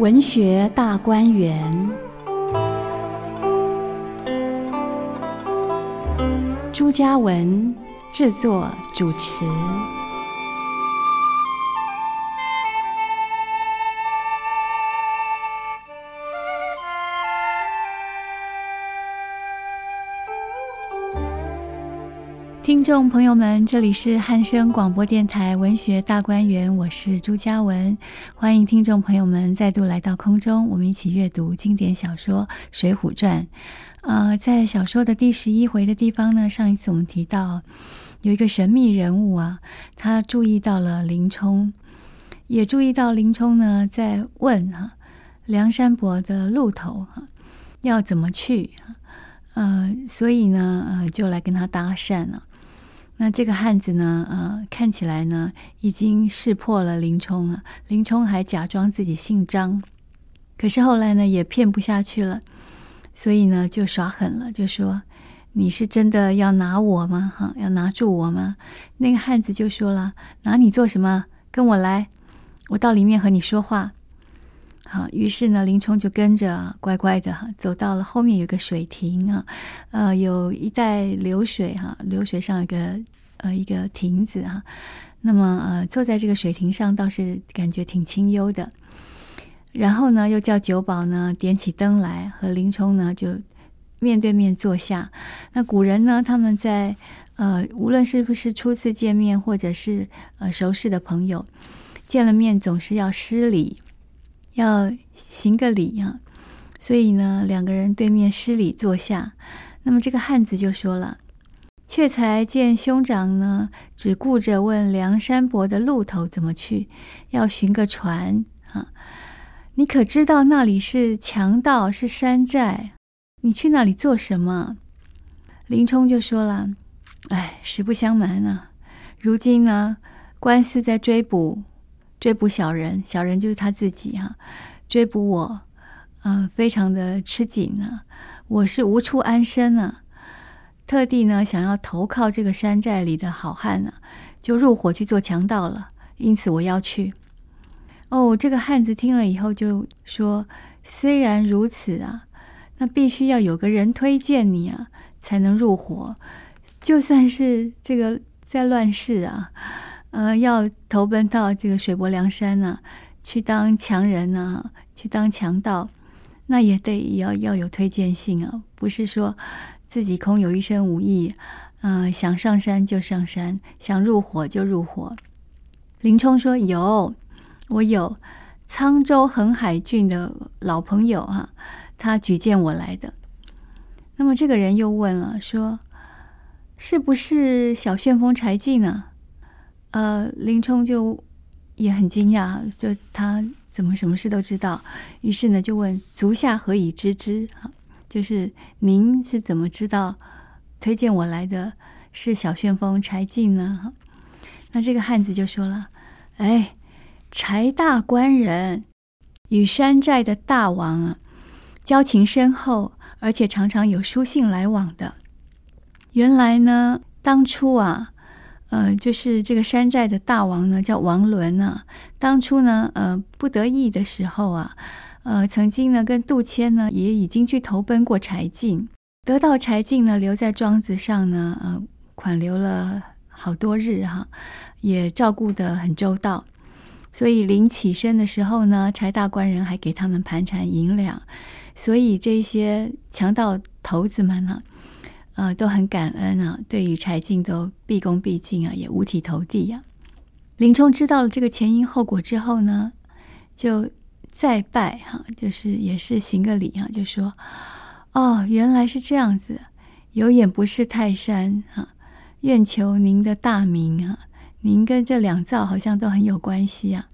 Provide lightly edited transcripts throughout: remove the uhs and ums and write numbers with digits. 文学大观园，朱家文制作主持。听众朋友们，这里是汉声广播电台文学大观园，我是朱家文，欢迎听众朋友们再度来到空中，我们一起阅读经典小说《水浒传》。在小说的第11回的地方呢，上一次我们提到有一个神秘人物啊，他注意到了林冲，也注意到林冲呢在问梁山伯的路头要怎么去，所以呢就来跟他搭讪了。那这个汉子呢，看起来呢已经识破了林冲了。林冲还假装自己姓张，可是后来呢也骗不下去了，所以呢就耍狠了，就说：“你是真的要拿我吗？要拿住我吗？”那个汉子就说了：“拿你做什么？跟我来，我到里面和你说话。”好，于是呢，林冲就跟着乖乖的走到了后面有个水亭啊，有一带流水哈，流水上有个一个亭子哈，那么坐在这个水亭上倒是感觉挺清幽的。然后呢，又叫酒保呢点起灯来，和林冲呢就面对面坐下。那古人呢，他们在无论是不是初次见面，或者是熟识的朋友，见了面总是要施礼。要行个礼啊，所以呢两个人对面施礼坐下。那么这个汉子就说了：“却才见兄长呢只顾着问梁山伯的路头怎么去，要寻个船啊，你可知道那里是强盗，是山寨，你去那里做什么？”林冲就说了：“哎，实不相瞒啊，如今呢官司在追捕小人，小人就是他自己哈，追捕我，非常的吃紧啊，我是无处安身啊，特地呢想要投靠这个山寨里的好汉啊，就入伙去做强盗了，因此我要去。”哦，这个汉子听了以后就说：“虽然如此啊，那必须要有个人推荐你啊，才能入伙，就算是这个在乱世啊。”要投奔到这个水泊梁山啊，去当强人啊，去当强盗，那也得要有推荐性啊，不是说自己空有一身武艺，想上山就上山，想入伙就入伙。林冲说：“有，我有沧州横海郡的老朋友啊，他举荐我来的。”那么这个人又问了，说：“是不是小旋风柴进呢？”林冲就也很惊讶，就他怎么什么事都知道，于是呢就问：“足下何以知之？”就是您是怎么知道推荐我来的是小旋风柴进呢？那这个汉子就说了：“哎，柴大官人与山寨的大王啊，交情深厚，而且常常有书信来往的。原来呢，当初啊，就是这个山寨的大王呢叫王伦啊，当初呢不得意的时候啊，曾经呢跟杜迁呢也已经去投奔过柴进，得到柴进呢留在庄子上呢款留了好多日哈，也照顾得很周到，所以临起身的时候呢，柴大官人还给他们盘缠银两，所以这些强盗头子们呢都很感恩啊，对于柴进都毕恭毕敬啊，也五体投地啊。”林冲知道了这个前因后果之后呢，就再拜哈，就是也是行个礼啊，就说：“哦，原来是这样子，有眼不识泰山啊，愿求您的大名啊，您跟这两造好像都很有关系啊。”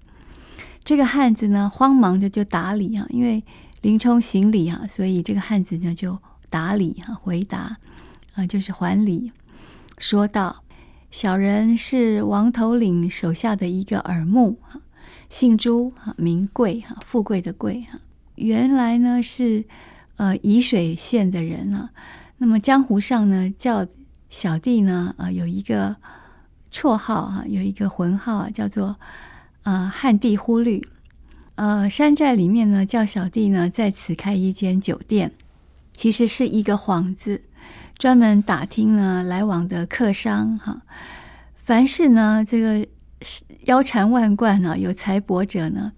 这个汉子呢，慌忙的就打礼啊，因为林冲行礼啊，所以这个汉子呢就打礼啊，回答。就是还礼，说道：“小人是王头领手下的一个耳目，姓朱，名贵，富贵的贵，原来呢是沂水县的人啊。那么江湖上呢叫小弟呢有一个绰号，有一个浑号，叫做旱地忽律。山寨里面呢叫小弟呢在此开一间酒店，其实是一个幌子，专门打听呢来往的客商哈。凡是呢这个腰缠万贯啊有财帛者呢，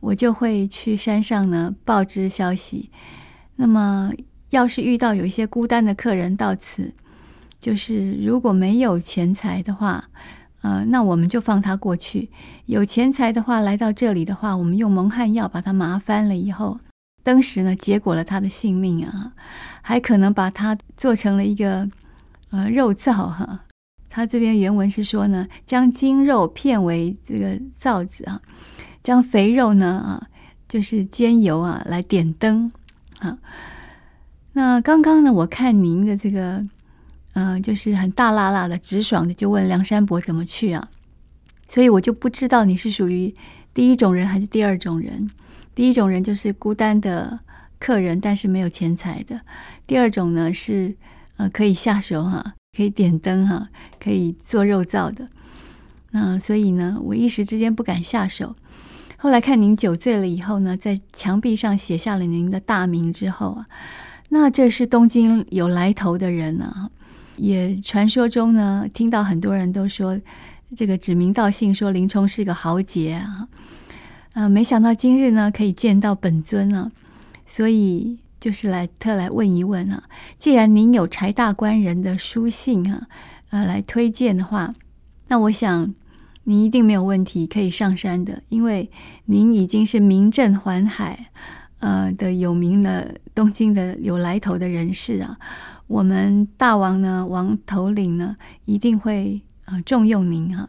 我就会去山上呢报知消息。那么要是遇到有一些孤单的客人到此，就是如果没有钱财的话，那我们就放他过去；有钱财的话，来到这里的话，我们用蒙汗药把他麻翻了以后，登时呢结果了他的性命啊，还可能把他做成了一个肉燥哈。他这边原文是说呢，将筋肉片为这个燥子啊，将肥肉呢就是煎油啊来点灯啊。那刚刚呢，我看您的这个就是很大辣辣的直爽的就问梁山伯怎么去啊，所以我就不知道你是属于第一种人还是第二种人。第一种人就是孤单的客人，但是没有钱财的；第二种呢是可以下手啊，可以点灯啊，可以做肉燥的。那所以呢，我一时之间不敢下手。后来看您酒醉了以后呢，在墙壁上写下了您的大名之后啊，那这是东京有来头的人啊。也传说中呢，听到很多人都说这个指名道姓说林冲是个豪杰啊，没想到今日呢可以见到本尊啊，所以就是特来问一问啊，既然您有柴大官人的书信啊，来推荐的话，那我想您一定没有问题可以上山的，因为您已经是名震寰海的有名的东京的有来头的人士啊。我们大王呢，王头领呢，一定会重用您啊。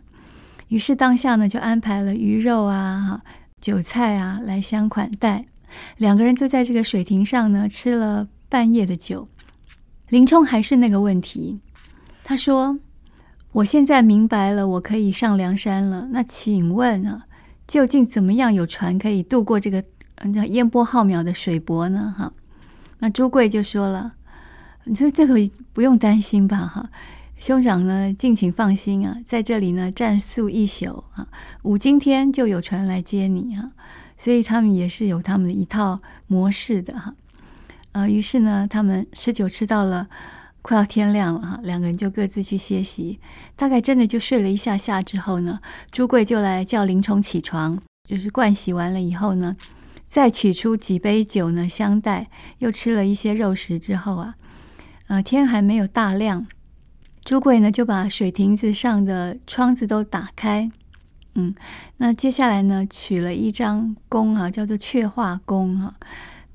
于是当下呢，就安排了鱼肉啊、酒菜啊来相款待。两个人就在这个水亭上呢，吃了半夜的酒。林冲还是那个问题，他说：“我现在明白了，我可以上梁山了。那请问啊，究竟怎么样有船可以渡过这个烟波浩渺的水泊呢？”哈，那朱贵就说了。这个不用担心吧哈，兄长呢敬请放心啊，在这里呢暂宿一宿啊，五更天就有船来接你啊。所以他们也是有他们的一套模式的哈。于是呢他们吃酒吃到了快要天亮了哈，两个人就各自去歇息，大概真的就睡了一下下之后呢，朱贵就来叫林冲起床，就是盥洗完了以后呢，再取出几杯酒呢相待，又吃了一些肉食之后啊。天还没有大亮，朱贵呢就把水亭子上的窗子都打开，那接下来呢取了一张弓啊，叫做雀化弓啊，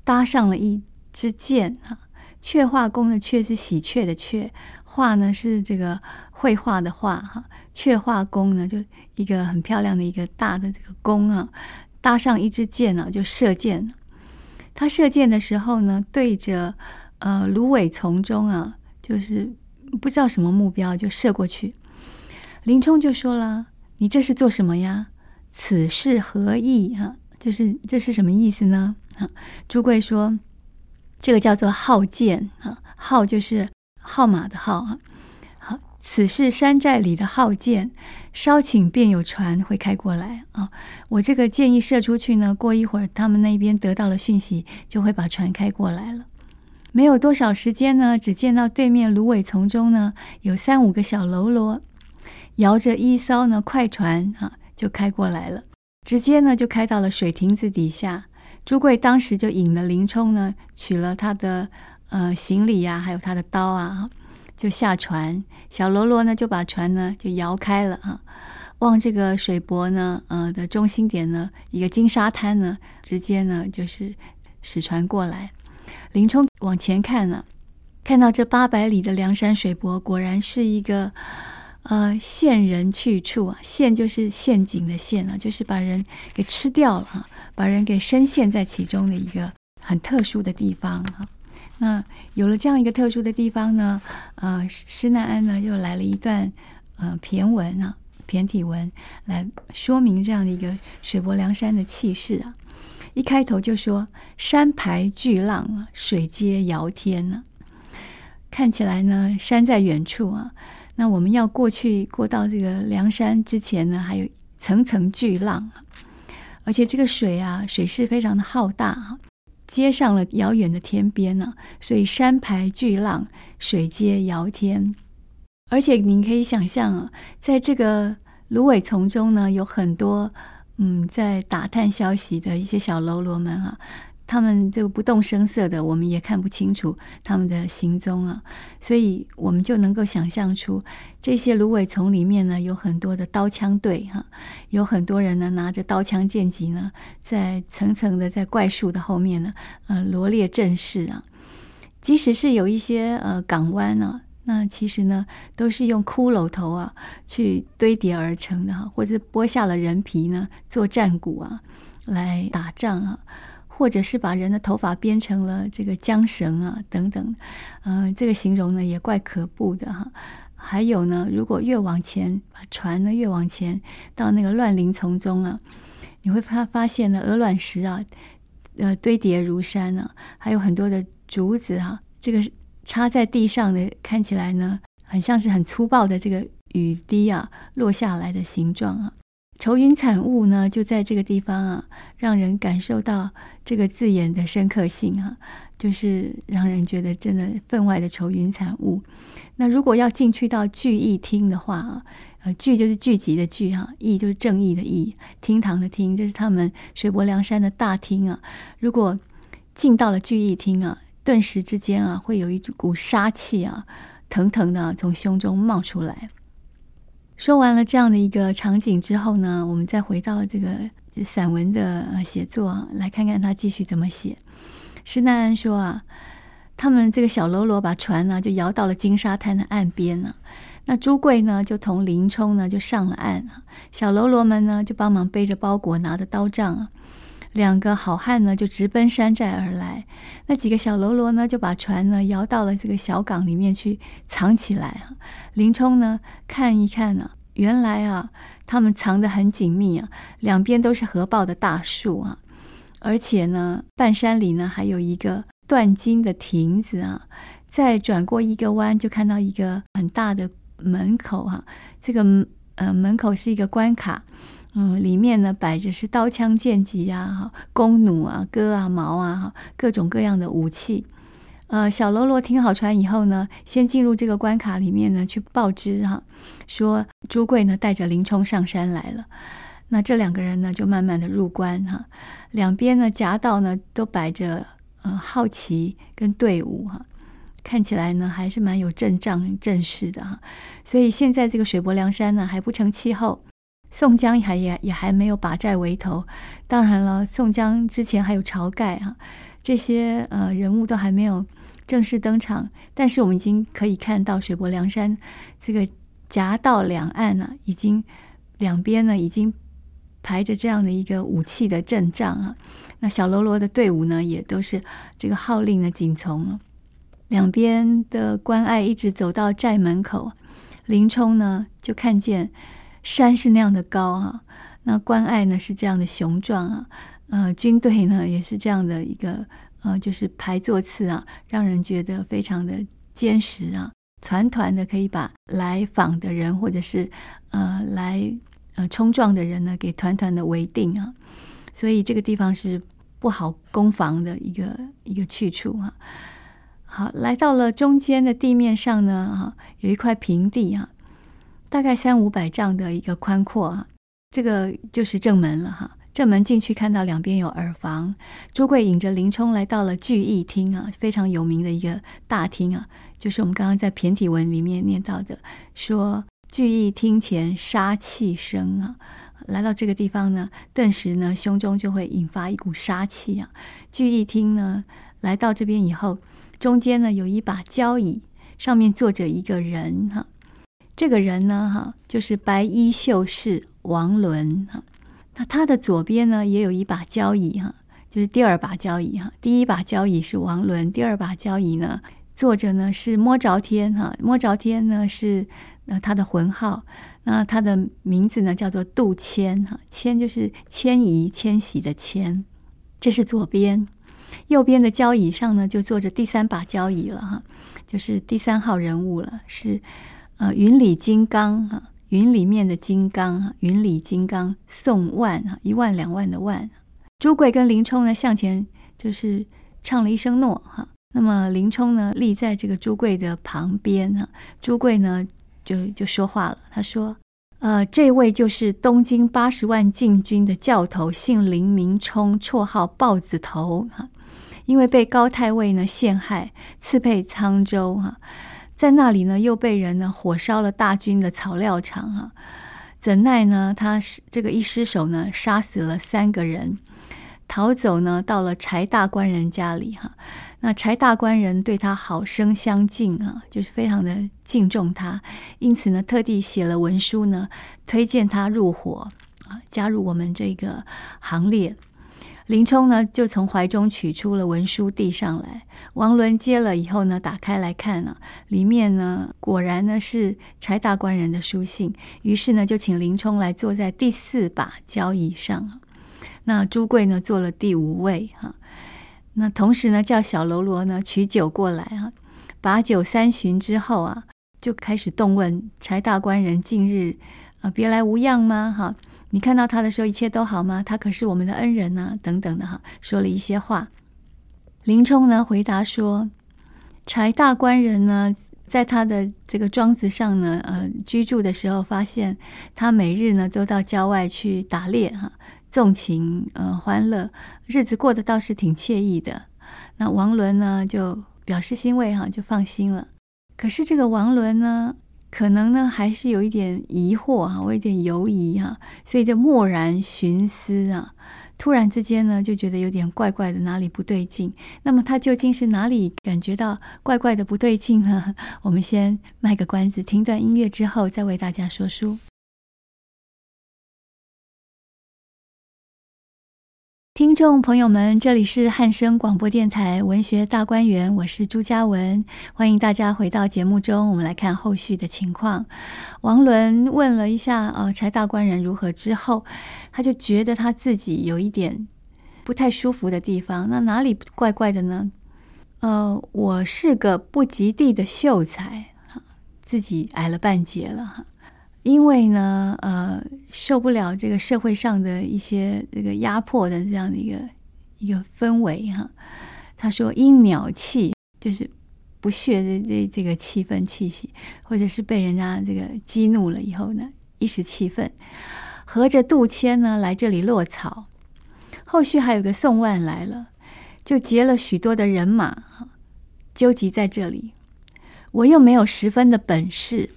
搭上了一支箭啊。雀化弓的雀是喜鹊的雀，画呢是这个绘画的画哈。雀化弓呢就一个很漂亮的一个大的这个弓啊，搭上一支箭啊，就射箭。他射箭的时候呢，对着芦苇丛中啊，就是不知道什么目标就射过去。林冲就说了：“你这是做什么呀？此事何意啊？就是这是什么意思呢？”啊，朱贵说：“这个叫做号箭啊，号就是号码的号啊。好，此是山寨里的号箭，稍请便有船会开过来啊。我这个建议射出去呢，过一会儿他们那边得到了讯息，就会把船开过来了。”没有多少时间呢，只见到对面芦苇丛中呢有3-5个小喽啰，摇着一艘呢快船啊就开过来了，直接呢就开到了水亭子底下。朱贵当时就引了林冲呢，取了他的行李啊，还有他的刀啊，就下船。小喽啰呢就把船呢就摇开了啊，往这个水泊呢的中心点呢一个金沙滩呢，直接呢就是使船过来。林冲往前看啊，看到这800里的梁山水泊，果然是一个陷人去处啊。陷就是陷阱的陷啊，就是把人给吃掉了啊，把人给深陷在其中的一个很特殊的地方啊。那有了这样一个特殊的地方呢，施耐庵呢又来了一段骈文啊，骈体文来说明这样的一个水泊梁山的气势啊。一开头就说山排巨浪啊，水接遥天啊。看起来呢山在远处啊，那我们要过去过到这个梁山之前呢，还有层层巨浪啊。而且这个水啊，水势非常的浩大，接上了遥远的天边啊，所以山排巨浪，水接遥天。而且您可以想象啊，在这个芦苇丛中呢，有很多在打探消息的一些小喽啰们啊，他们这个不动声色的，我们也看不清楚他们的行踪啊，所以我们就能够想象出这些芦苇丛里面呢，有很多的刀枪队啊，有很多人呢拿着刀枪剑戟呢，在层层的在怪树的后面呢，罗列阵势啊。即使是有一些港湾啊，那其实呢都是用骷髅头啊去堆叠而成的啊，或者剥下了人皮呢做战鼓啊来打仗啊。或者是把人的头发编成了这个缰绳啊，等等，这个形容呢也怪可怖的哈。还有呢，如果越往前，把船呢越往前到那个乱林丛中啊，你会发现呢鹅卵石啊，堆叠如山啊，还有很多的竹子啊，这个插在地上的看起来呢，很像是很粗暴的这个雨滴啊落下来的形状啊。愁云惨雾呢，就在这个地方啊，让人感受到这个字眼的深刻性啊，就是让人觉得真的分外的愁云惨雾。那如果要进去到聚义厅的话啊，聚就是聚集的聚啊，义就是正义的义，厅堂的厅，这是他们水泊梁山的大厅啊。如果进到了聚义厅啊，顿时之间啊，会有一股杀气啊，腾腾的从胸中冒出来。说完了这样的一个场景之后呢，我们再回到这个散文的写作，来看看他继续怎么写。施耐庵说啊，他们这个小喽啰把船呢就摇到了金沙滩的岸边了，那朱贵呢就同林冲呢就上了岸，小喽啰们呢就帮忙背着包裹，拿着刀杖啊，两个好汉呢就直奔山寨而来，那几个小喽啰呢就把船呢摇到了这个小港里面去藏起来啊。林冲呢看一看啊，原来啊他们藏得很紧密啊，两边都是合抱的大树啊，而且呢半山里呢还有一个断筋的亭子啊，再转过一个弯就看到一个很大的门口啊，这个门口是一个关卡。里面呢摆着是刀枪剑戟啊，弓弩啊，戈啊，矛啊，各种各样的武器。小喽啰停好船以后呢，先进入这个关卡里面呢去报知啊，说朱贵呢带着林冲上山来了。那这两个人呢就慢慢的入关啊，两边呢夹道呢都摆着好奇跟队伍啊，看起来呢还是蛮有阵仗阵势的啊。所以现在这个水泊梁山呢还不成气候。宋江也还没有把寨为头，当然了，宋江之前还有晁盖啊，这些人物都还没有正式登场，但是我们已经可以看到水泊梁山这个夹道两岸啊，已经两边呢已经排着这样的一个武器的阵仗啊，那小喽啰的队伍呢也都是这个号令的紧从啊，两边的关隘一直走到寨门口，林冲呢就看见。山是那样的高啊，那关隘呢是这样的雄壮啊，军队呢也是这样的一个就是排座次啊，让人觉得非常的坚实啊，团团的可以把来访的人或者是来冲撞的人呢给团团的围定啊，所以这个地方是不好攻防的一个去处啊。好，来到了中间的地面上呢啊，有一块平地啊。大概300-500丈的一个宽阔啊，这个就是正门了哈。正门进去看到两边有耳房，朱贵引着林冲来到了聚义厅啊，非常有名的一个大厅啊，就是我们刚刚在骈体文里面念到的，说聚义厅前杀气生啊。来到这个地方呢，顿时呢胸中就会引发一股杀气啊。聚义厅呢来到这边以后，中间呢有一把交椅，上面坐着一个人哈。这个人呢就是白衣秀士王伦，那他的左边呢也有一把交椅，就是第二把交椅，第一把交椅是王伦，第二把交椅呢坐着呢是摸着天，摸着天呢是他的魂号，那他的名字呢叫做杜迁，迁就是迁移迁徙的迁，这是左边。右边的交椅上呢就坐着第三把交椅了，就是第三号人物了，是云里金刚啊，云里面的金刚，云里金刚送万，1万2万的万。朱贵跟林冲呢向前就是唱了一声诺，那么林冲呢立在这个朱贵的旁边，朱贵呢就说话了，他说这位就是东京80万禁军的教头，姓林名冲，绰号豹子头，因为被高太尉呢陷害，刺配沧州，在那里呢又被人呢火烧了大军的草料场，怎奈呢他这个一失手呢杀死了3个人，逃走呢到了柴大官人家里，那柴大官人对他好生相敬，就是非常的敬重他，因此呢特地写了文书呢推荐他入伙，加入我们这个行列。林冲呢就从怀中取出了文书递上来，王伦接了以后呢打开来看了，里面呢果然呢是柴大官人的书信，于是呢就请林冲来坐在第4把交椅上，那朱贵呢坐了第5位，那同时呢叫小喽啰呢取酒过来，把酒3巡之后就开始动问柴大官人近日别来无恙吗？你看到他的时候一切都好吗？他可是我们的恩人啊，等等的，说了一些话。林冲呢回答说，柴大官人呢在他的这个庄子上呢居住的时候，发现他每日呢都到郊外去打猎，纵情欢乐，日子过得倒是挺惬意的。那王伦呢就表示欣慰，就放心了。可是这个王伦呢可能呢还是有一点疑惑，我有点犹疑，所以就默然寻思，突然之间呢就觉得有点怪怪的，哪里不对劲。那么他究竟是哪里感觉到怪怪的不对劲呢？我们先卖个关子，听段音乐之后再为大家说书。听众朋友们，这里是汉声广播电台文学大观园，我是朱家文，欢迎大家回到节目中，我们来看后续的情况。王伦问了一下柴大官人如何之后，他就觉得他自己有一点不太舒服的地方，那哪里怪怪的呢？我是个不及第的秀才，自己矮了半截了。因为呢，受不了这个社会上的一些这个压迫的这样的一个氛围哈，他说因鸟气，就是不屑这个气氛气息，或者是被人家这个激怒了以后呢，一时气愤，合着杜迁呢来这里落草，后续还有个宋万来了，就结了许多的人马，纠集在这里，我又没有10分的本事。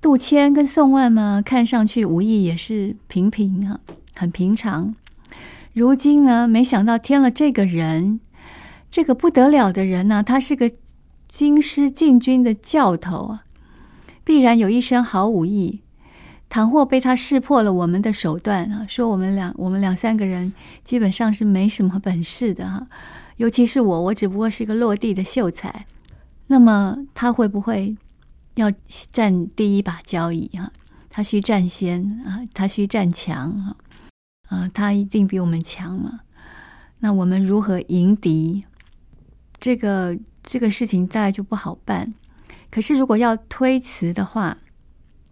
杜迁跟宋万嘛，看上去武艺也是平平很平常。如今呢，没想到添了这个人，这个不得了的人呢，他是个京师禁军的教头必然有一身好武艺。倘或被他识破了我们的手段说我们两三个人基本上是没什么本事的尤其是我只不过是个落地的秀才，那么他会不会要占第1把交椅他需占先他需占强他一定比我们强嘛。那我们如何迎敌？这个事情大概就不好办。可是如果要推辞的话，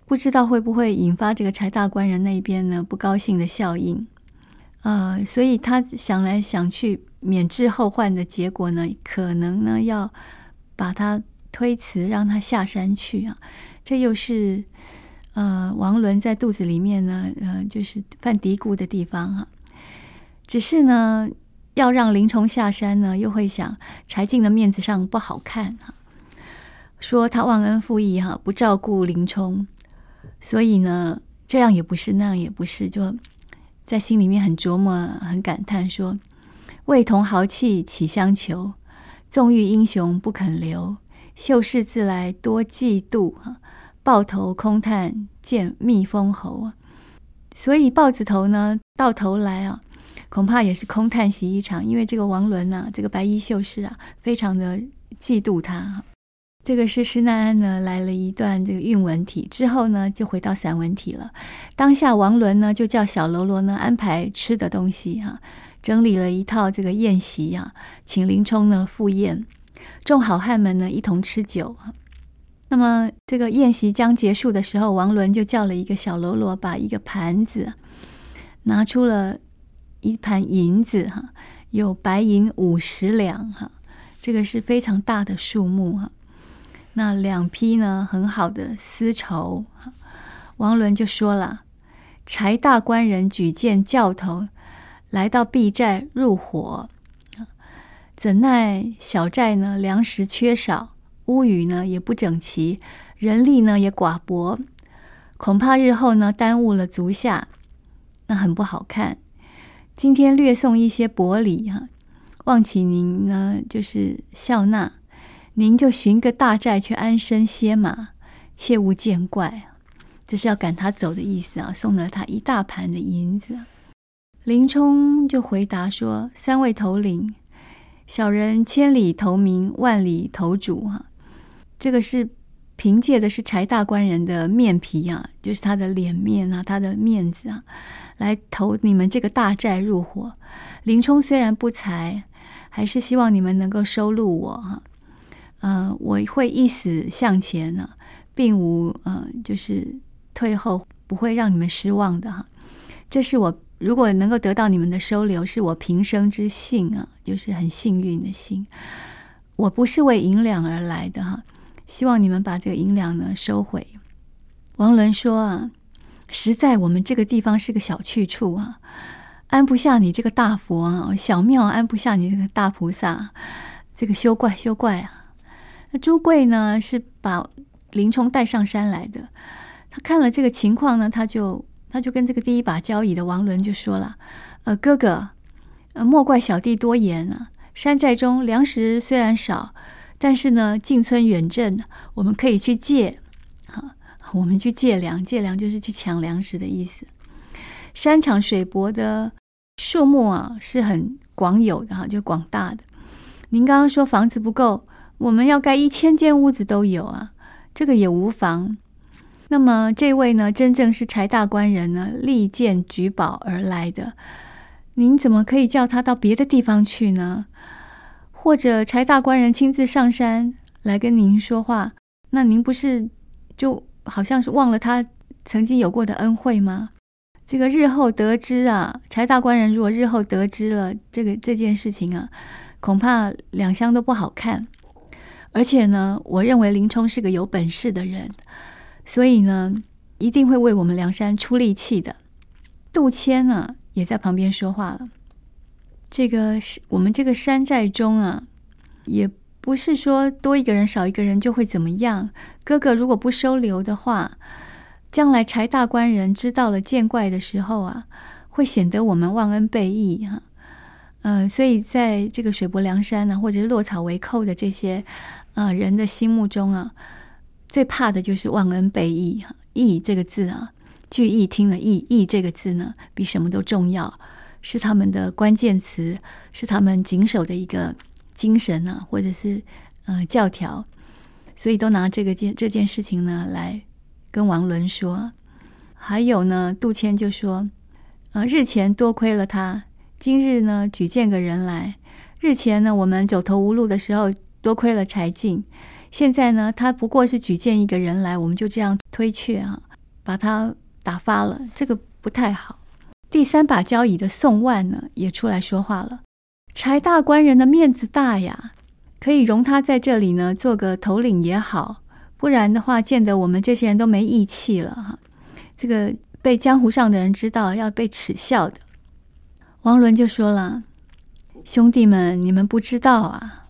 不知道会不会引发这个柴大官人那边呢不高兴的效应。所以他想来想去，免治后患的结果呢，可能呢要把他推辞，让他下山去这又是王伦在肚子里面呢就是犯嘀咕的地方只是呢要让林冲下山呢，又会想柴进的面子上不好看说他忘恩负义不照顾林冲，所以呢这样也不是那样也不是，就在心里面很琢磨很感叹说，未同豪气岂相求，纵欲英雄不肯留，秀士自来多嫉妒豹头空叹见蜜蜂喉所以豹子头呢到头来恐怕也是空叹息一场，因为这个王伦这个白衣秀士非常的嫉妒他这个是施耐庵呢来了一段这个韵文体之后呢，就回到散文体了。当下王伦呢就叫小喽啰呢安排吃的东西整理了一套这个宴席请林冲呢赴宴，众好汉们呢一同吃酒那么这个宴席将结束的时候，王伦就叫了一个小喽啰，把一个盘子拿出了一盘银子，有白银50两，这个是非常大的数目。那两匹呢很好的丝绸，王伦就说了，柴大官人举荐教头来到敝寨入伙，怎奈小寨呢粮食缺少，屋宇呢也不整齐，人力呢也寡薄，恐怕日后呢耽误了足下，那很不好看。今天略送一些薄礼望其您呢就是笑纳，您就寻个大寨去安身歇马，切勿见怪。这是要赶他走的意思啊，送了他一大盘的银子。林冲就回答说，三位头领，小人千里投明，万里投主啊。这个是凭借的是柴大官人的面皮啊，就是他的脸面啊，他的面子啊，来投你们这个大寨入伙。林冲虽然不才，还是希望你们能够收录我啊。我会一死向前啊，并无就是退后，不会让你们失望的哈。这是我如果能够得到你们的收留，是我平生之幸啊，就是很幸运的幸。我不是为银两而来的哈，希望你们把这个银两呢收回。王伦说啊，实在我们这个地方是个小去处啊，安不下你这个大佛啊，小庙安不下你这个大菩萨，这个休怪休怪啊。朱贵呢是把林冲带上山来的，他看了这个情况呢，他就跟这个第一把交椅的王伦就说了，哥哥，莫怪小弟多言啊。山寨中粮食虽然少，但是呢，近村远镇我们可以去借，我们去借粮，借粮就是去抢粮食的意思。山长水薄的树木啊是很广有的，就广大的。您刚刚说房子不够，我们要盖1000间屋子都有啊。这个也无妨。那么这位呢，真正是柴大官人呢，力荐举宝而来的，您怎么可以叫他到别的地方去呢？或者柴大官人亲自上山来跟您说话，那您不是就好像是忘了他曾经有过的恩惠吗？这个日后得知啊，柴大官人如果日后得知了这件事情啊，恐怕两相都不好看。而且呢，我认为林冲是个有本事的人，所以呢，一定会为我们梁山出力气的。杜迁呢，也在旁边说话了。这个我们这个山寨中啊，也不是说多一个人少一个人就会怎么样。哥哥如果不收留的话，将来柴大官人知道了见怪的时候啊，会显得我们忘恩背义哈。所以在这个水泊梁山呢，或者是落草为寇的这些人的心目中啊，最怕的就是忘恩背义。义这个字啊，聚义听了义这个字呢，比什么都重要，是他们的关键词，是他们谨守的一个精神啊，或者是教条。所以都拿这件事情呢来跟王伦说。还有呢，杜迁就说，日前多亏了他，今日呢举荐个人来。日前呢我们走投无路的时候，多亏了柴进，现在呢他不过是举荐一个人来，我们就这样推却把他打发了，这个不太好。第三把交椅的宋万呢也出来说话了，柴大官人的面子大呀，可以容他在这里呢做个头领也好，不然的话见得我们这些人都没义气了这个被江湖上的人知道，要被耻笑的。王伦就说了，兄弟们，你们不知道啊，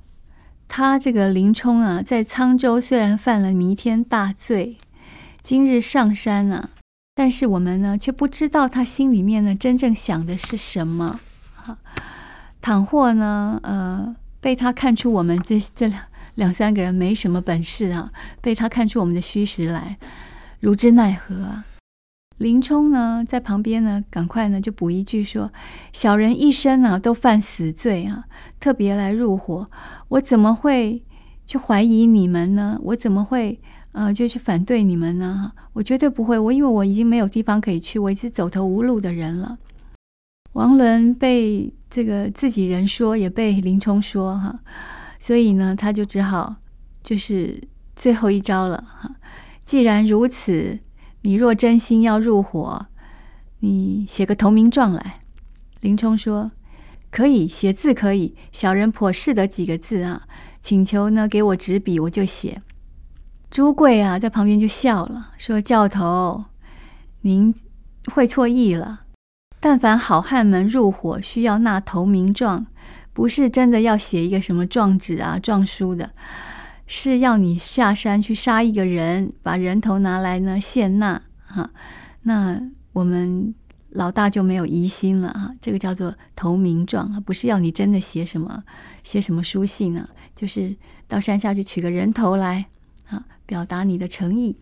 他这个林冲啊，在沧州虽然犯了弥天大罪，今日上山啊，但是我们呢却不知道他心里面呢真正想的是什么。倘或呢被他看出我们这两三个人没什么本事啊，被他看出我们的虚实来，如之奈何啊？林冲呢在旁边呢赶快呢就补一句说，小人一生啊都犯死罪啊，特别来入伙，我怎么会去怀疑你们呢？我怎么会就去反对你们呢？我绝对不会，因为我已经没有地方可以去，我已经走投无路的人了。王伦被这个自己人说，也被林冲说所以呢他就只好就是最后一招了哈。既然如此，你若真心要入伙，你写个投名状来。林冲说：可以，写字可以，小人颇识得几个字啊，请求呢给我纸笔，我就写。朱贵啊在旁边就笑了，说：教头，您会错意了，但凡好汉们入伙需要纳投名状，不是真的要写一个什么状纸啊状书的，是要你下山去杀一个人，把人头拿来呢献纳哈，那我们老大就没有疑心了哈。这个叫做投名状，不是要你真的写什么书信啊，就是到山下去取个人头来啊，表达你的诚意。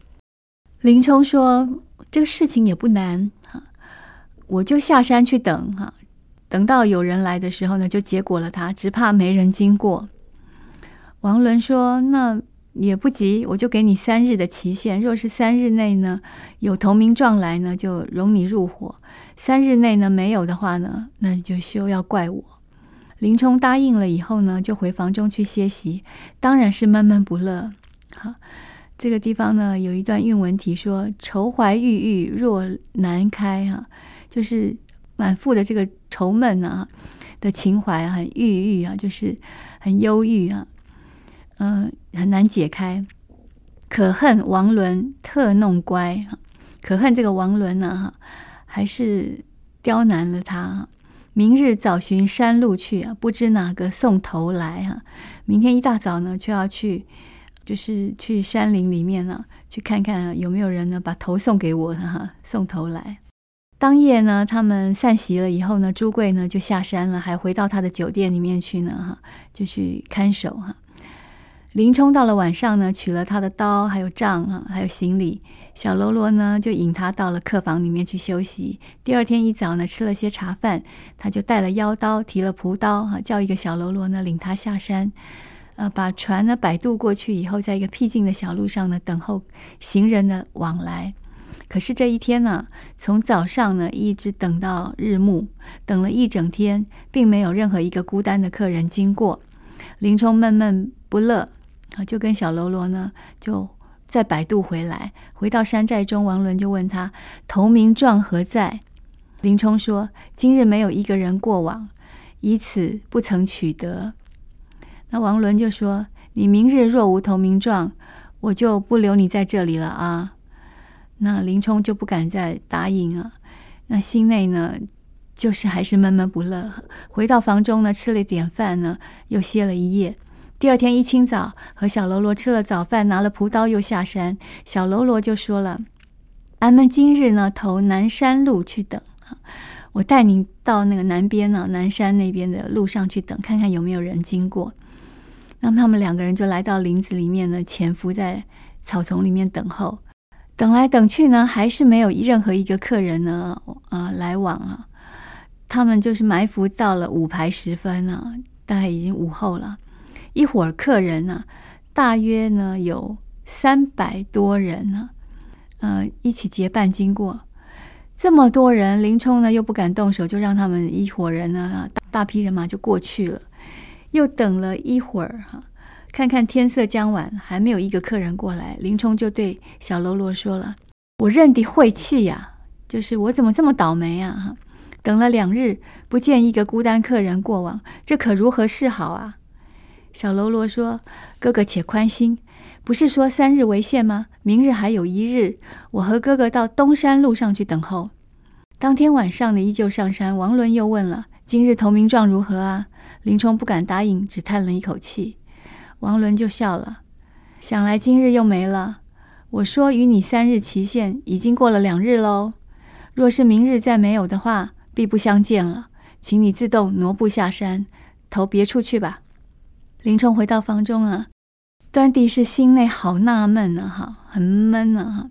林冲说：这个事情也不难哈，我就下山去等哈，等到有人来的时候呢，就结果了他，只怕没人经过。王伦说：那也不急，我就给你3日的期限，若是3日内呢有投名状来呢，就容你入伙，3日内呢没有的话呢，那你就休要怪我。林冲答应了以后呢，就回房中去歇息，当然是闷闷不乐。好，这个地方呢有一段韵文题说：愁怀郁郁若难开啊，就是满腹的这个愁闷啊的情怀啊，很郁郁啊，就是很忧郁啊，很难解开。可恨王伦特弄乖，可恨这个王伦啊，还是刁难了他。明日早寻山路去啊，不知哪个送头来啊。明天一大早呢，就要去，就是去山林里面啊，去看看啊，有没有人呢把头送给我啊，送头来。当夜呢，他们散席了以后呢，朱贵呢就下山了，还回到他的酒店里面去呢哈，就去看守哈。林冲到了晚上呢，取了他的刀还有杖啊，还有行李。小喽啰呢就引他到了客房里面去休息。第二天一早呢，吃了些茶饭，他就带了腰刀，提了朴刀啊，叫一个小喽啰呢领他下山，把船呢摆渡过去以后，在一个僻静的小路上呢等候行人的往来。可是这一天呢，从早上呢一直等到日暮，等了一整天，并没有任何一个孤单的客人经过。林冲闷闷不乐，就跟小喽啰呢就再摆渡回来，回到山寨中，王伦就问他：投名状何在？林冲说：今日没有一个人过往，以此不曾取得。那王伦就说：你明日若无投名状，我就不留你在这里了啊。那林冲就不敢再答应啊，那心内呢就是还是闷闷不乐。回到房中呢，吃了点饭呢，又歇了一夜。第二天一清早，和小喽啰吃了早饭，拿了朴刀又下山。小喽啰就说了：俺们今日呢投南山路去等，我带你到那个南边呢、南山那边的路上去等，看看有没有人经过。那么他们两个人就来到林子里面呢，潜伏在草丛里面等候。等来等去呢，还是没有任何一个客人呢来往啊。他们就是埋伏到了5:10啊，大概已经午后了。一会儿客人呢、大约呢有300多人呢、一起结伴经过。这么多人，林冲呢又不敢动手，就让他们一伙人呢大批人马就过去了。又等了一会儿哈，看看天色将晚，还没有一个客人过来。林冲就对小喽啰说了：我认得晦气呀、就是我怎么这么倒霉啊，等了2日不见一个孤单客人过往，这可如何是好啊？小喽啰说：哥哥且宽心，不是说3日为限吗？明日还有1日，我和哥哥到东山路上去等候。当天晚上呢依旧上山。王伦又问了：今日投名状如何啊？林冲不敢答应，只叹了一口气。王伦就笑了：想来今日又没了，我说与你3日期限，已经过了2日喽，若是明日再没有的话，必不相见了，请你自动挪步下山，投别处去吧。林冲回到房中啊，端地是心内好纳闷啊哈，很闷啊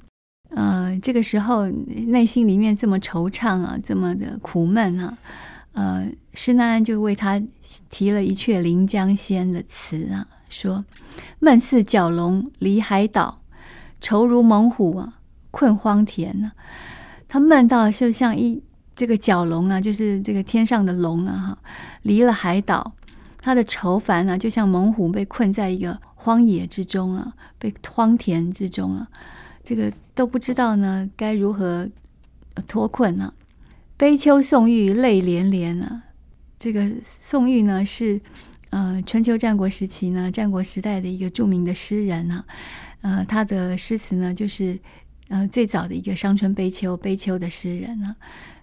哈，这个时候内心里面这么惆怅啊，这么的苦闷啊，施耐庵就为他提了一阙临江仙的词啊，说：闷似角龙离海岛，愁如猛虎啊困荒田啊。他闷到就像这个角龙啊，就是这个天上的龙啊哈，离了海岛，他的愁烦啊，就像猛虎被困在一个荒野之中啊，被荒田之中啊，这个都不知道呢该如何脱困啊。悲秋宋玉泪连连啊，这个宋玉呢是春秋战国时期呢，战国时代的一个著名的诗人啊，他的诗词呢就是最早的一个伤春悲秋，悲秋的诗人啊，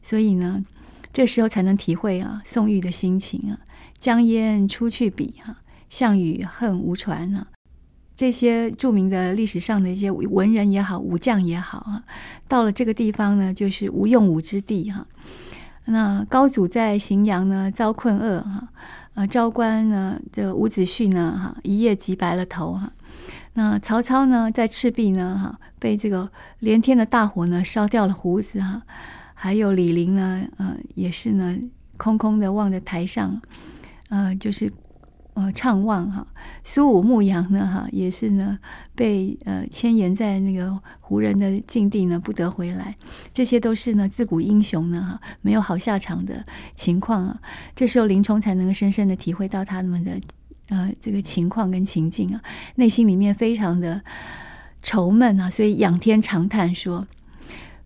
所以呢这时候才能体会啊宋玉的心情啊。江淹出去笔啊，项羽恨无传啊，这些著名的历史上的一些文人也好，武将也好啊，到了这个地方呢就是无用武之地啊。那高祖在荥阳呢遭困厄啊，昭关呢这伍子胥呢一夜急白了头啊。那曹操呢在赤壁呢被这个连天的大火呢烧掉了胡子啊，还有李陵呢也是呢空空的望着台上，就是怅望哈。苏武牧羊呢也是呢被牵延在那个胡人的境地呢不得回来，这些都是呢自古英雄呢没有好下场的情况啊。这时候林冲才能够深深的体会到他们的这个情况跟情境啊，内心里面非常的愁闷啊，所以仰天长叹说：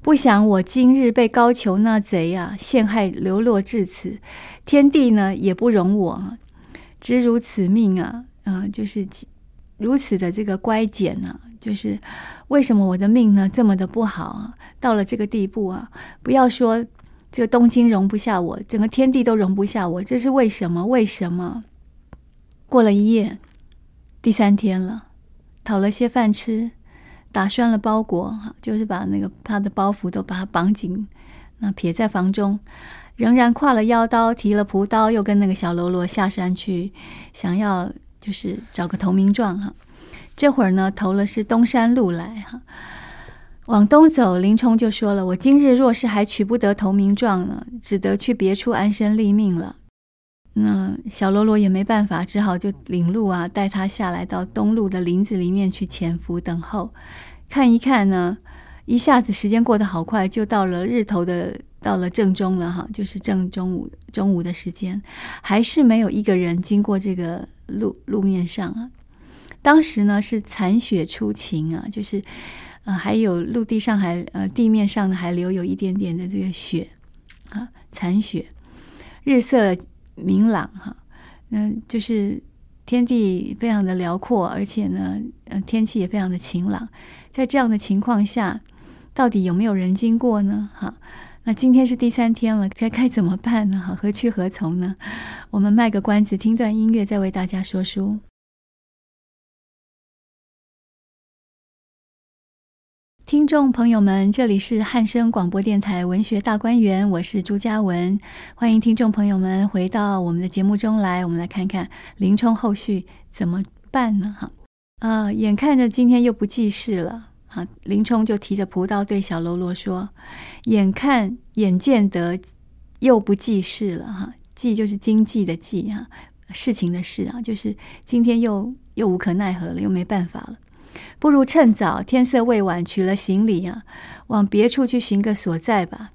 不想我今日被高俅那贼啊陷害流落至此，天地呢也不容我，知如此命啊，就是如此的这个乖简啊，就是为什么我的命呢这么的不好啊，到了这个地步啊，不要说这个东京容不下我，整个天地都容不下我，这是为什么？为什么？过了一夜，第三天了，讨了些饭吃，打拴了包裹，就是把那个他的包袱都把它绑紧，那撇在房中，仍然挎了腰刀，提了朴刀，又跟那个小喽啰下山去，想要就是找个投名状哈。这会儿呢投了是东山路来哈，往东走，林冲就说了：我今日若是还取不得投名状呢，只得去别处安身立命了。那小喽啰也没办法，只好就领路啊，带他下来到东路的林子里面去潜伏等候。看一看呢，一下子时间过得好快，就到了日头的，到了正中了哈，就是正中午的时间，还是没有一个人经过这个路面上啊。当时呢是残雪初晴啊，就是还有陆地上还地面上呢还留有一点点的这个雪啊，残雪，日色明朗哈，就是天地非常的辽阔，而且呢天气也非常的晴朗。在这样的情况下，到底有没有人经过呢哈？那今天是第三天了，该怎么办呢？何去何从呢？我们卖个关子，听段音乐，再为大家说书。听众朋友们，这里是汉声广播电台文学大观园，我是朱嘉雯，欢迎听众朋友们回到我们的节目中来。我们来看看林冲后续怎么办呢？眼看着今天又不济事了啊，林冲就提着朴刀对小喽啰说：眼见得又不济事了哈，济就是经济的济啊，事情的事啊，就是今天又无可奈何了，又没办法了。不如趁早，天色未晚，取了行李啊，往别处去寻个所在吧。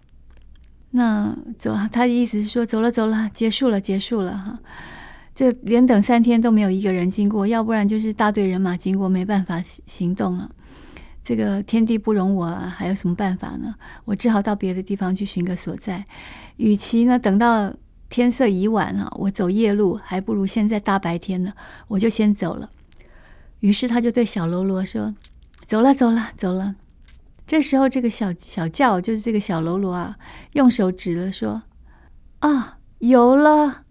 那走，他的意思是说，走了，结束了哈。这连等3天都没有一个人经过，要不然就是大队人马经过，没办法行动啊。这个天地不容我啊，还有什么办法呢？我只好到别的地方去寻个所在。与其呢等到天色已晚啊，我走夜路，还不如现在大白天呢，我就先走了。于是他就对小喽啰说：走了。这时候这个小轿，就是这个小喽啰啊，用手指了说：啊，有了，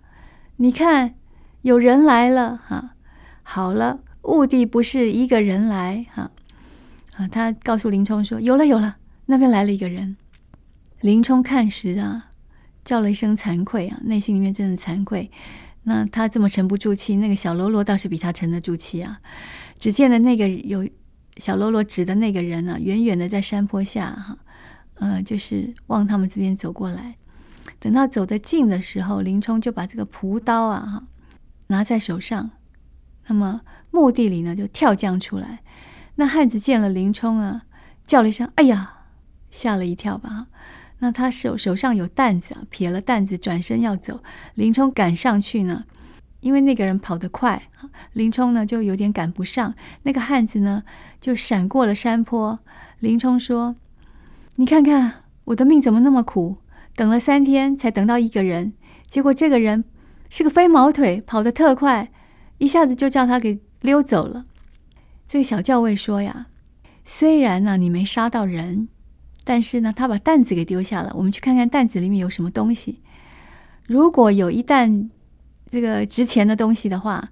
你看有人来了啊。好了，务地不是一个人来啊，他告诉林冲说：有了，那边来了一个人。林冲看时啊，叫了一声惭愧啊，内心里面真的惭愧。那他这么沉不住气，那个小喽啰倒是比他沉得住气啊。只见的那个有小喽啰指的那个人啊，远远的在山坡下哈，就是往他们这边走过来。等到走得近的时候，林冲就把这个朴刀啊拿在手上，那么墓地里呢就跳将出来。那汉子见了林冲啊，叫了一声：哎呀，吓了一跳吧。那他手上有担子啊，撇了担子转身要走，林冲赶上去呢，因为那个人跑得快，林冲呢就有点赶不上。那个汉子呢就闪过了山坡。林冲说：“你看看我的命怎么那么苦，等了3天才等到一个人，结果这个人是个飞毛腿，跑得特快，一下子就叫他给溜走了。”这个小校尉说呀：“虽然呢你没杀到人，但是呢他把担子给丢下了，我们去看看担子里面有什么东西。如果有一担这个值钱的东西的话，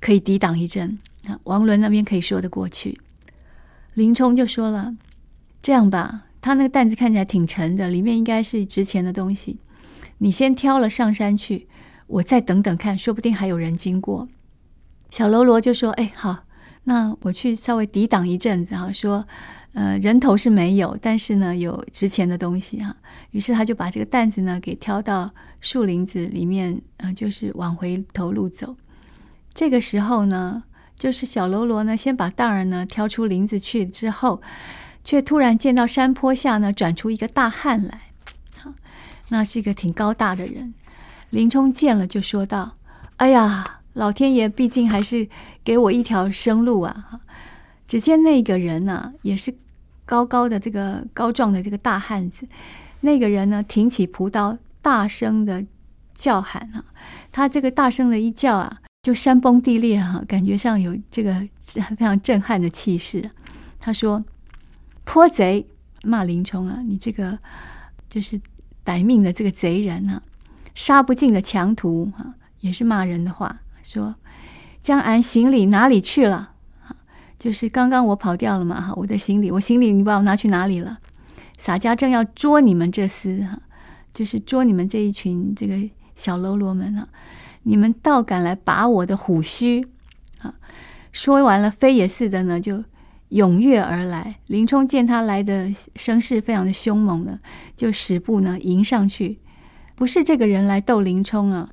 可以抵挡一阵，王伦那边可以说得过去。”林冲就说了：“这样吧，他那个担子看起来挺沉的，里面应该是值钱的东西，你先挑了上山去，我再等等看，说不定还有人经过。”小喽啰就说：“哎，好，那我去稍微抵挡一阵子，说人头是没有，但是呢有值钱的东西。”于是他就把这个担子呢给挑到树林子里面，就是往回头路走。这个时候呢，就是小喽啰呢先把担儿呢挑出林子去之后，却突然见到山坡下呢转出一个大汉来。那是一个挺高大的人。林冲见了就说道：“哎呀，老天爷毕竟还是给我一条生路啊！”只见那个人呢也是高高的，这个高壮的这个大汉子，那个人呢挺起朴刀，大声的叫喊。他这个大声的一叫啊，就山崩地裂，感觉上有这个非常震撼的气势。他说：“泼贼！”骂林冲啊，你这个就是歹命的这个贼人啊，杀不尽的强徒，也是骂人的话。说：“将俺行李哪里去了？”就是刚刚我跑掉了嘛，我行李你把我拿去哪里了？洒家正要捉你们这厮，就是捉你们这一群这个小喽啰们，你们倒敢来拔我的虎须！说完了，飞也似的呢就踊跃而来。林冲见他来的声势非常的凶猛了，就使步呢迎上去。不是这个人来斗林冲啊，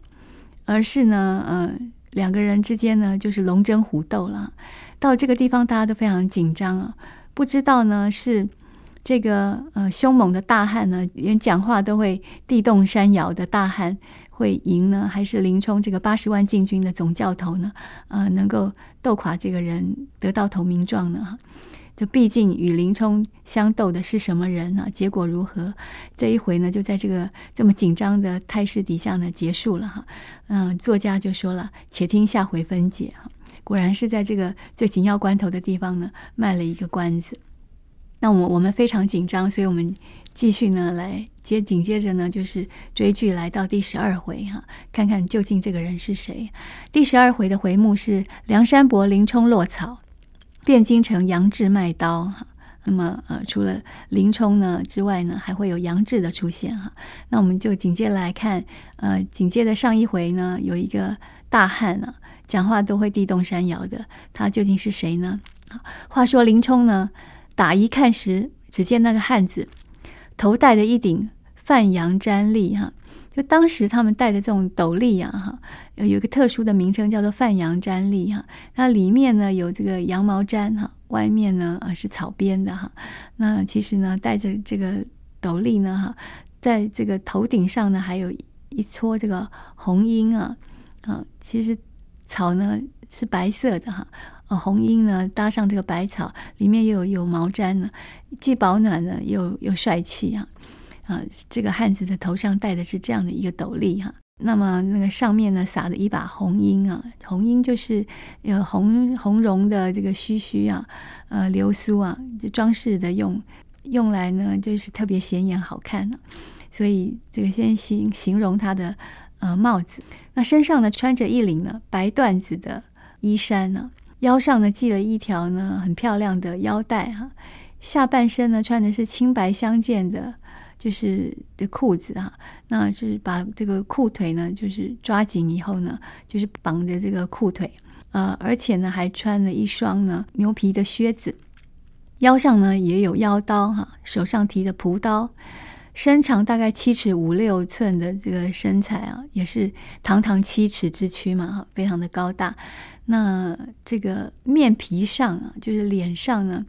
而是呢两个人之间呢就是龙争虎斗了。到这个地方大家都非常紧张啊，不知道呢是这个凶猛的大汉呢，连讲话都会地动山摇的大汉会赢呢，还是林冲这个80万禁军的总教头呢能够斗垮这个人得到投名状呢？这毕竟与林冲相斗的是什么人呢？结果如何？这一回呢，就在这个这么紧张的态势底下呢，结束了。作家就说了，且听下回分解。果然是在这个最紧要关头的地方呢，卖了一个关子。那我们非常紧张，所以我们继续呢来紧接着呢就是追剧，来到第12回，看看究竟这个人是谁。第12回的回目是梁山伯林冲落草，汴京城杨志卖刀。那么除了林冲呢之外呢，还会有杨志的出现。那我们就紧接着来看紧接着上一回呢有一个大汉呢讲话都会地动山摇的，他究竟是谁呢？话说林冲呢打一看时，只见那个汉子头戴的一顶范阳毡笠，就当时他们戴的这种斗笠啊，有一个特殊的名称叫做范阳毡笠，它里面呢有这个羊毛毡，外面呢是草编的。那其实呢戴着这个斗笠呢，在这个头顶上呢还有一撮这个红缨。其实草呢是白色的红缨呢搭上这个白草，里面又有毛毡呢，既保暖呢又帅气。这个汉子的头上戴的是这样的一个斗笠。那么那个上面呢撒了一把红缨啊，红缨就是红绒的这个须啊流苏啊，装饰的用来呢就是特别显眼好看。所以这个先形容他的帽子。那身上呢穿着一领呢白缎子的衣衫呢，腰上呢系了一条呢很漂亮的腰带。下半身呢穿的是青白相间的就是这裤子，那是把这个裤腿呢就是抓紧以后呢就是绑着这个裤腿而且呢还穿了一双呢牛皮的靴子，腰上呢也有腰刀，手上提着朴刀，身长大概7尺5-6寸的这个身材啊，也是堂堂7尺之躯嘛，非常的高大。那这个面皮上啊就是脸上呢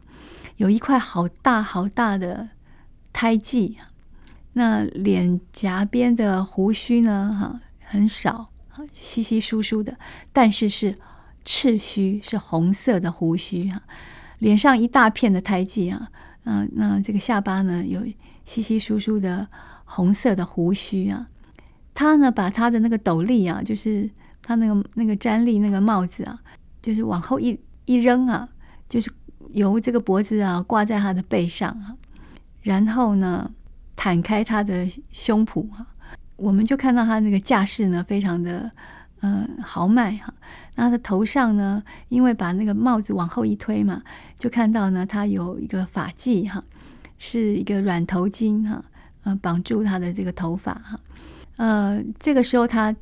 有一块好大好大的胎记，那脸颊边的胡须呢很少稀稀疏疏的，但是是赤须，是红色的胡须啊，脸上一大片的胎记啊，那这个下巴呢有稀稀疏疏的红色的胡须啊。他呢把他的那个斗笠啊，就是他那个毡笠那个帽子啊，就是往后一扔啊，就是由这个脖子啊挂在他的背上啊，然后呢袒开他的胸脯啊，我们就看到他那个架势呢非常的豪迈啊。那他的头上呢，因为把那个帽子往后一推嘛，就看到呢他有一个发髻哈，是一个软头巾哈，绑住他的这个头发哈。这个时候他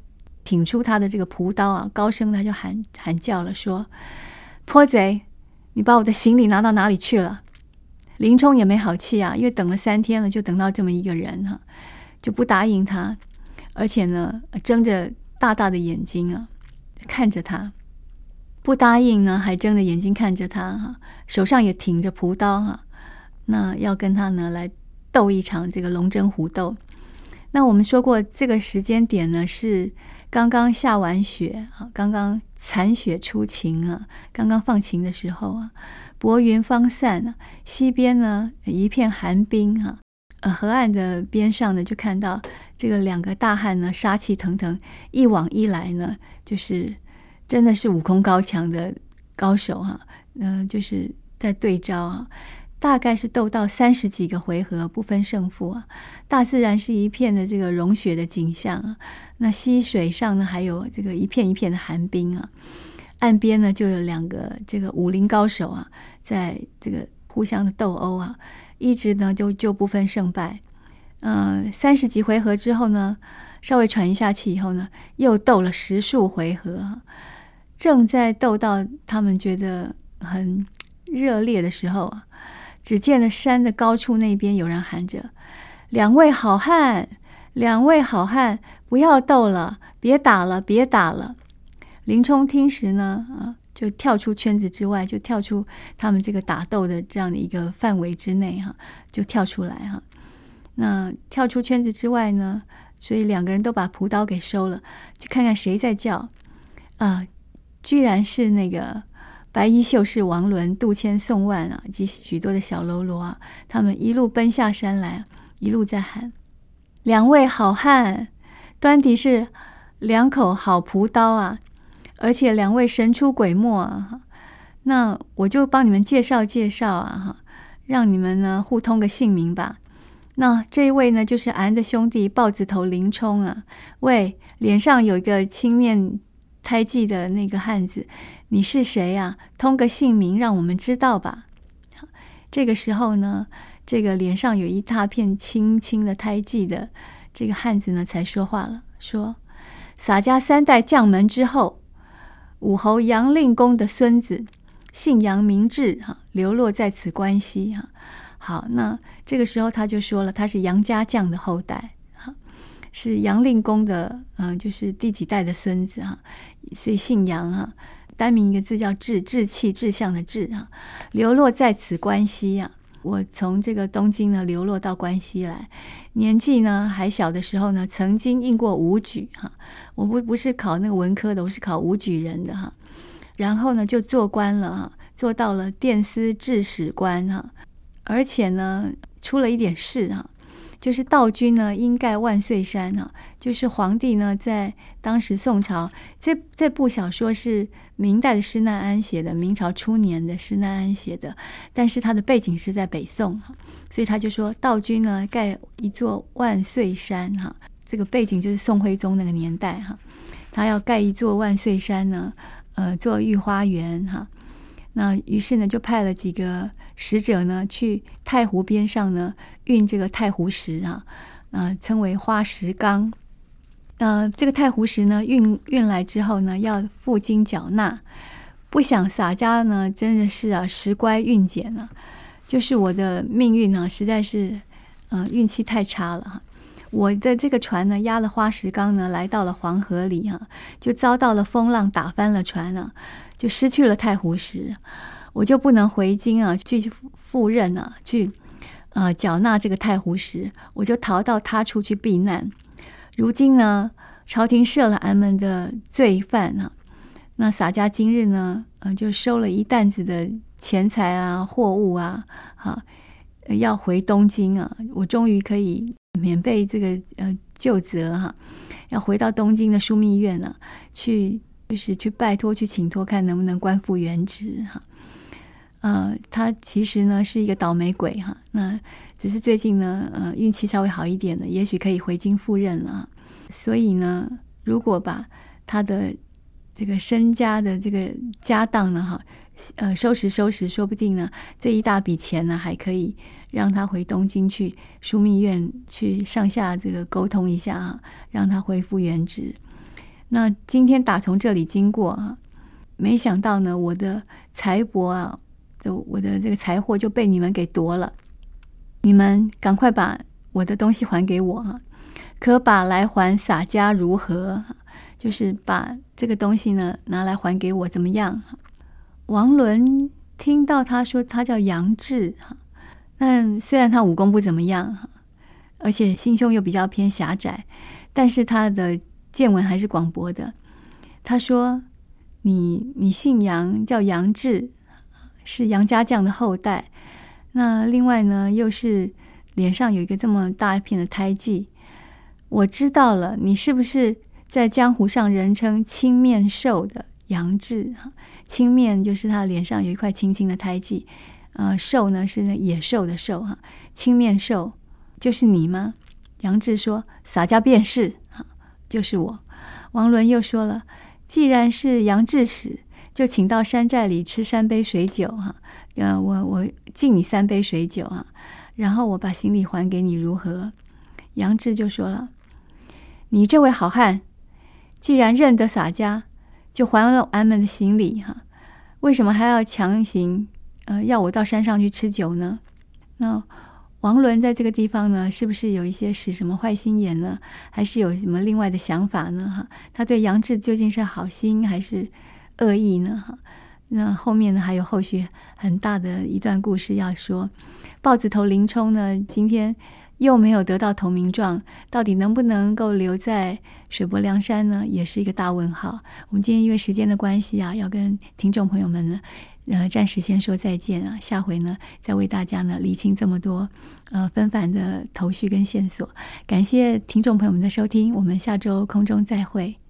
挺出他的这个朴刀啊，高声他就喊叫了，说：“泼贼，你把我的行李拿到哪里去了？”林冲也没好气啊，因为等了3天了，就等到这么一个人哈，就不答应他，而且呢，睁着大大的眼睛啊，看着他，不答应呢，还睁着眼睛看着他哈，手上也挺着朴刀哈，那要跟他呢来斗一场这个龙争虎斗。那我们说过，这个时间点呢是刚刚下完雪啊，刚刚残雪初晴啊，刚刚放晴的时候啊，薄云方散啊，西边呢一片寒冰啊，河岸的边上呢就看到这个两个大汉呢杀气腾腾，一往一来呢，就是真的是武功高强的高手啊，就是在对招啊。大概是斗到30几个回合不分胜负啊，大自然是一片的这个融雪的景象啊，那溪水上呢还有这个一片一片的寒冰啊，岸边呢就有两个这个武林高手啊，在这个互相的斗殴啊，一直呢就不分胜败。30几回合之后呢，稍微喘一下气以后呢，又斗了10数回合啊，正在斗到他们觉得很热烈的时候啊，只见了山的高处那边有人喊着：“两位好汉，两位好汉，不要斗了，别打了，别打了。”林冲听时呢，就跳出圈子之外，就跳出他们这个打斗的这样的一个范围之内哈，就跳出来哈。那跳出圈子之外呢，所以两个人都把朴刀给收了，去看看谁在叫啊，居然是那个白衣秀士王伦、杜迁、宋万啊，以及许多的小喽啰啊，他们一路奔下山来啊，一路在喊：“两位好汉，端的是两口好朴刀啊，而且两位神出鬼没啊，那我就帮你们介绍介绍啊，让你们呢互通个姓名吧。那这一位呢，就是俺的兄弟豹子头林冲啊，喂，脸上有一个青面胎记的那个汉子，你是谁啊？通个姓名让我们知道吧。”这个时候呢，这个脸上有一大片青青的胎记的这个汉子呢才说话了，说：“洒家3代将门之后，武侯杨令公的孙子，姓杨名志，流落在此关西。”好，那这个时候他就说了，他是杨家将的后代，是杨令公的就是第几代的孙子哈，所以姓杨啊，单名一个字叫志，志气志向的志啊，流落在此关西啊，我从这个东京呢流落到关西来，年纪呢还小的时候呢，曾经应过武举哈，我不是考那个文科的，我是考武举人的哈，然后呢就做官了哈，做到了殿司制使官哈，而且呢出了一点事哈，就是道君呢应盖万岁山啊，就是皇帝呢在当时宋朝，这部小说是明代的施耐庵写的，明朝初年的施耐庵写的，但是它的背景是在北宋啊，所以他就说道君呢盖一座万岁山哈，这个背景就是宋徽宗那个年代哈，他要盖一座万岁山呢，做御花园哈，那于是呢就派了几个使者呢去太湖边上呢运这个太湖石啊，称为花石纲。这个太湖石呢运来之后呢要付金缴纳，不想洒家呢真的是啊时乖运简啊，就是我的命运呢实在是运气太差了哈。我的这个船呢压了花石纲呢来到了黄河里啊，就遭到了风浪打翻了船啊，就失去了太湖石，我就不能回京啊去赴任啊，去缴纳这个太湖石，我就逃到他处去避难。如今呢朝廷赦了俺们的罪犯啊。那洒家今日呢，就收了一担子的钱财啊、货物啊，啊，要回东京啊。我终于可以免被这个旧责哈，要回到东京的枢密院呢、啊，去拜托、去请托，看能不能官复原职哈。他其实呢是一个倒霉鬼哈，那只是最近呢，运气稍微好一点了，也许可以回京赴任了。所以呢，如果把他的这个身家的这个家当呢，哈，收拾，说不定呢，这一大笔钱呢，还可以让他回东京去枢密院去上下这个沟通一下啊，让他恢复原职。那今天打从这里经过啊，没想到呢，我的财帛啊，我的这个财货就被你们给夺了，你们赶快把我的东西还给我啊！可把来还洒家如何？就是把这个东西呢拿来还给我怎么样？王伦听到他说他叫杨志，但虽然他武功不怎么样，而且心胸又比较偏狭窄，但是他的见闻还是广博的。他说你姓杨叫杨志，是杨家将的后代，那另外呢又是脸上有一个这么大一片的胎记，我知道了，你是不是在江湖上人称青面兽的杨志？青面就是他脸上有一块青青的胎记，兽呢是那野兽的兽哈，青面兽就是你吗？杨志说洒家便是，就是我。王伦又说了，既然是杨志使，就请到山寨里吃3杯水酒哈，我敬你3杯水酒啊，然后我把行李还给你如何？杨志就说了，你这位好汉，既然认得洒家，就还了俺们的行李哈，为什么还要强行要我到山上去吃酒呢？那王伦在这个地方呢，是不是有一些使什么坏心眼呢？还是有什么另外的想法呢？哈，他对杨志究竟是好心还是恶意呢？哈，那后面呢还有后续很大的一段故事要说。豹子头林冲呢，今天又没有得到投名状，到底能不能够留在水泊梁山呢，也是一个大问号。我们今天因为时间的关系啊，要跟听众朋友们呢，暂时先说再见啊，下回呢再为大家呢理清这么多纷繁的头绪跟线索。感谢听众朋友们的收听，我们下周空中再会。